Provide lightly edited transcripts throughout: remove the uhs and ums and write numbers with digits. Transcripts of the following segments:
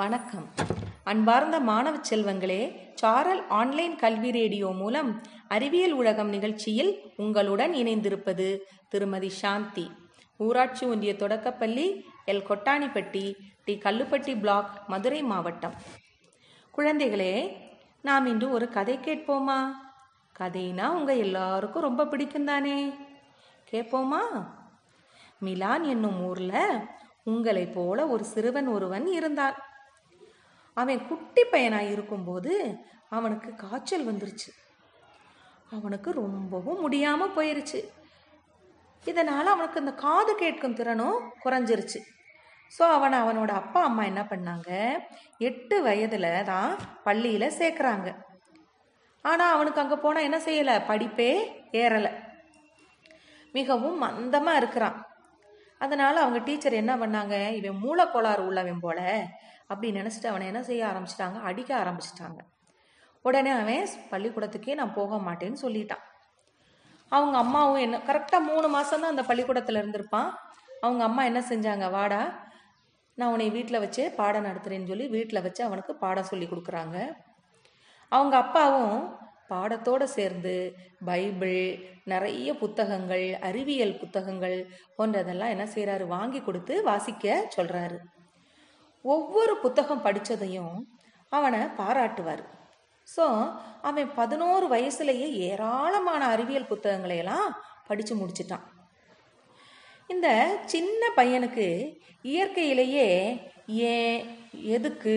வணக்கம். அன்பார்ந்த மாணவ செல்வங்களே, சாரல் ஆன்லைன் கல்வி ரேடியோ மூலம் அறிவியல் உலகம் நிகழ்ச்சியில் உங்களுடன் இணைந்திருப்பது திருமதி சாந்தி. ஊராட்சி ஒன்றிய தொடக்கப்பள்ளி L Kottanipatti, T Kallupatti block, Madurai மாவட்டம். குழந்தைகளே, நாம் இன்று ஒரு கதை கேட்போமா? கதைனா உங்கள் எல்லாருக்கும் ரொம்ப பிடிக்கும் தானே? கேட்போமா? மிலான் என்னும் ஊரில் உங்களை போல ஒரு சிறுவன் ஒருவன் இருந்தான். அவன் குட்டி பையனாக இருக்கும்போது அவனுக்கு காய்ச்சல் வந்துருச்சு. அவனுக்கு ரொம்பவும் முடியாமல் போயிருச்சு. இதனால் அவனுக்கு அந்த காது கேட்கும் திறனும் குறைஞ்சிருச்சு. ஸோ அவனோட அப்பா அம்மா என்ன பண்ணாங்க, 8 வயதில் தான் பள்ளியில் சேர்க்குறாங்க. ஆனால் அவனுக்கு அங்கே போனால் என்ன செய்யலை, படிப்பே ஏறலை, மிகவும் மந்தமாக இருக்கிறான். அதனால் அவங்க டீச்சர் என்ன பண்ணாங்க, இவன் மூளைக்கோளாறு உள்ளவன் போல அப்படி நினச்சிட்டு அவனை என்ன செய்ய ஆரம்பிச்சிட்டாங்க, அடிக்க ஆரம்பிச்சிட்டாங்க. உடனே அவன் பள்ளிக்கூடத்துக்கே நான் போக மாட்டேன்னு சொல்லிட்டான். அவங்க அம்மாவும் என்ன, கரெக்டாக 3 மாதம்தான் அந்த பள்ளிக்கூடத்தில் இருந்திருப்பான். அவங்க அம்மா என்ன செஞ்சாங்க, வாடா நான் உன்னை வீட்டில் வச்சு பாடம் நடத்துகிறேன்னு சொல்லி வீட்டில் வச்சு அவனுக்கு பாடம் சொல்லி கொடுக்குறாங்க. அவங்க அப்பாவும் பாடத்தோடு சேர்ந்து பைபிள், நிறைய புத்தகங்கள், அறிவியல் புத்தகங்கள் போன்றதெல்லாம் என்ன செய்கிறாரு, வாங்கி கொடுத்து வாசிக்க சொல்கிறாரு. ஒவ்வொரு புத்தகம் படித்ததையும் அவனை பாராட்டுவார். ஸோ அவன் 11 வயசுலேயே ஏராளமான அறிவியல் புத்தகங்களையெல்லாம் படித்து முடிச்சிட்டான். இந்த சின்ன பையனுக்கு இயற்கையிலேயே ஏன், எதுக்கு,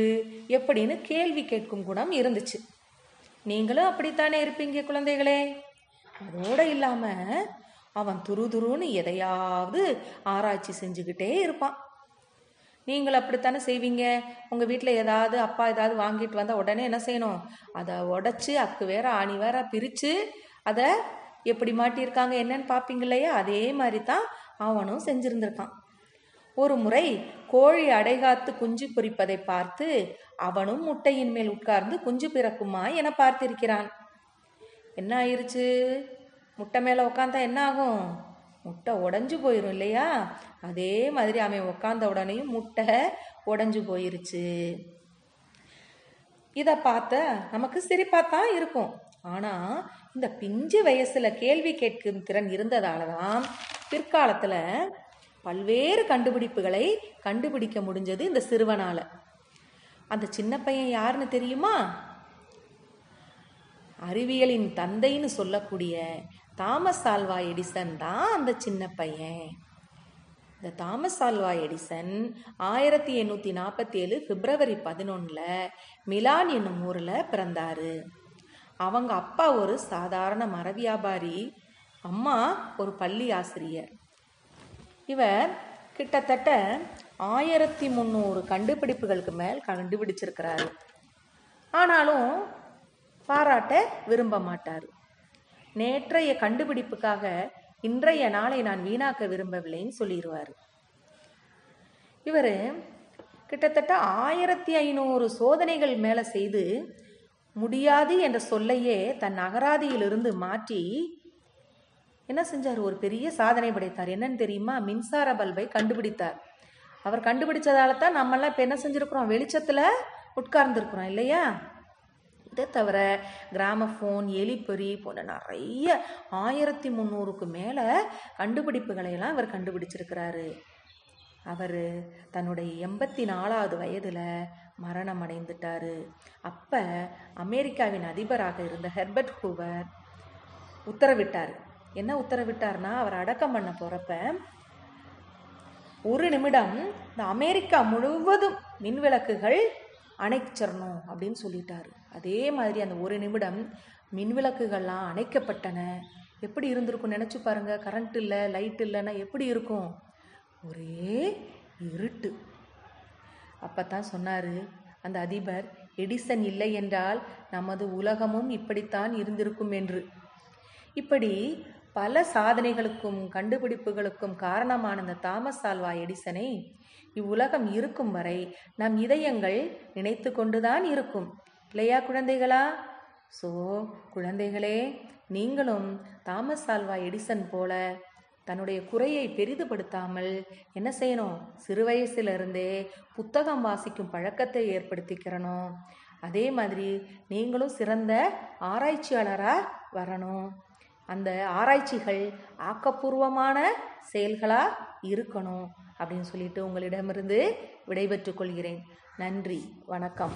எப்படின்னு கேள்வி கேட்கும் குணம் இருந்துச்சு. நீங்களும் அப்படித்தானே இருப்பீங்க குழந்தைகளே. அதோடு இல்லாமல் அவன் துருதுருன்னு எதையாவது ஆராய்ச்சி செஞ்சுக்கிட்டே இருப்பான். நீங்கள் அப்படித்தானே செய்வீங்க. உங்கள் வீட்டில் ஏதாவது அப்பா ஏதாவது வாங்கிட்டு வந்தால் உடனே என்ன செய்யணும், அதை உடச்சி அக்கு வேற ஆணி வேற பிரித்து அதை எப்படி மாட்டியிருக்காங்க என்னன்னு பார்ப்பீங்க இல்லையா? அதே மாதிரி தான் அவனும் செஞ்சுருந்துருக்கான். ஒரு முறை கோழி அடைகாத்து குஞ்சு பொரிப்பதை பார்த்து அவனும் முட்டையின் மேல் உட்கார்ந்து குஞ்சு பிறக்குமா என பார்த்திருக்கிறான். என்ன ஆயிருச்சு, முட்டை மேலே உட்காந்தா என்ன ஆகும், முட்டை உடஞ்சு போயிடும் இல்லையா? அதே மாதிரி அவன் உட்கார்ந்த உடனேயும் முட்டை உடஞ்சு போயிருச்சு. இதை பார்த்தா நமக்கு சிரிப்பாத்தான் இருக்கும். ஆனால் இந்த பிஞ்சு வயசில் கேள்வி கேட்கும் திறன் இருந்ததால தான் பிற்காலத்தில் பல்வேறு கண்டுபிடிப்புகளை கண்டுபிடிக்க முடிஞ்சது இந்த சிறுவனால். அந்த சின்ன பையன் யாருன்னு தெரியுமா? அறிவியலின் தந்தைன்னு சொல்லக்கூடிய தாமஸ் ஆல்வா எடிசன் தான் அந்த சின்ன பையன். இந்த தாமஸ் ஆல்வா எடிசன் 1847 பிப்ரவரி 11 மிலான் என்னும் ஊரில் பிறந்தார். அவங்க அப்பா ஒரு சாதாரண மர வியாபாரி, அம்மா ஒரு பள்ளி ஆசிரியர். இவர் கிட்டத்தட்ட 1300 கண்டுபிடிப்புகளுக்கு மேல் கண்டுபிடிச்சிருக்கிறாரு. ஆனாலும் பாராட்ட விரும்ப மாட்டார். நேற்றைய கண்டுபிடிப்புக்காக இன்றைய நாளை நான் வீணாக்க விரும்பவில்லைன்னு சொல்லிடுவார். இவர் கிட்டத்தட்ட 1500 சோதனைகள் மேலே செய்து முடியாது என்ற சொல்லையே தன் அகராதியிலிருந்து மாற்றி என்ன செஞ்சார், ஒரு பெரிய சாதனை படைத்தார். என்னன்னு தெரியுமா, மின்சார பல்பை கண்டுபிடித்தார். அவர் கண்டுபிடிச்சதால தான் நம்மெல்லாம் இப்போ என்ன செஞ்சுருக்குறோம், வெளிச்சத்தில் உட்கார்ந்துருக்குறோம் இல்லையா? இதை தவிர கிராமஃபோன், எலிப்பொறி போன்ற நிறைய 1300க்கு மேலே கண்டுபிடிப்புகளையெல்லாம் இவர் கண்டுபிடிச்சிருக்கிறாரு. அவர் தன்னுடைய 84வது வயதில் மரணம் அடைந்துட்டார். அப்போ அமெரிக்காவின் அதிபராக இருந்த ஹெர்பர்ட் ஹூவர் உத்தரவிட்டார். என்ன உத்தரவிட்டார்னா, அவர் அடக்கம் பண்ண போகிறப்ப 1 நிமிடம் இந்த அமெரிக்கா முழுவதும் மின்விளக்குகள் அணைச்சிடணும் அப்படின்னு சொல்லிட்டார். அதே மாதிரி அந்த 1 நிமிடம் மின்விளக்குகள்லாம் அணைக்கப்பட்டன. எப்படி இருந்திருக்கும் நினச்சி பாருங்கள். கரண்ட் இல்லை, லைட் இல்லைன்னா எப்படி இருக்கும், ஒரே இருட்டு. அப்போ தான் சொன்னார் அந்த அதிபர், எடிசன் இல்லை என்றால் நமது உலகமும் இப்படித்தான் இருந்திருக்கும் என்று. இப்படி பல சாதனைகளுக்கும் கண்டுபிடிப்புகளுக்கும் காரணமான இந்த தாமஸ் ஆல்வா எடிசனை இவ்வுலகம் இருக்கும் வரை நம் இதயங்கள் நினைத்து கொண்டுதான் இருக்கும் இல்லையா குழந்தைகளா? ஸோ குழந்தைகளே, நீங்களும் தாமஸ் ஆல்வா எடிசன் போல தன்னுடைய குறையை பெரிதுபடுத்தாமல் என்ன செய்யணும், சிறு வயசிலிருந்தே புத்தகம் வாசிக்கும் பழக்கத்தை ஏற்படுத்திக்கிறணும். அதே மாதிரி நீங்களும் சிறந்த ஆராய்ச்சியாளராக வரணும். அந்த ஆராய்ச்சிகள் ஆக்கப்பூர்வமான செயல்களாக இருக்கணும் அப்படின்னு சொல்லிட்டு உங்களிடமிருந்து விடைபெற்றுக் கொள்கிறேன். நன்றி, வணக்கம்.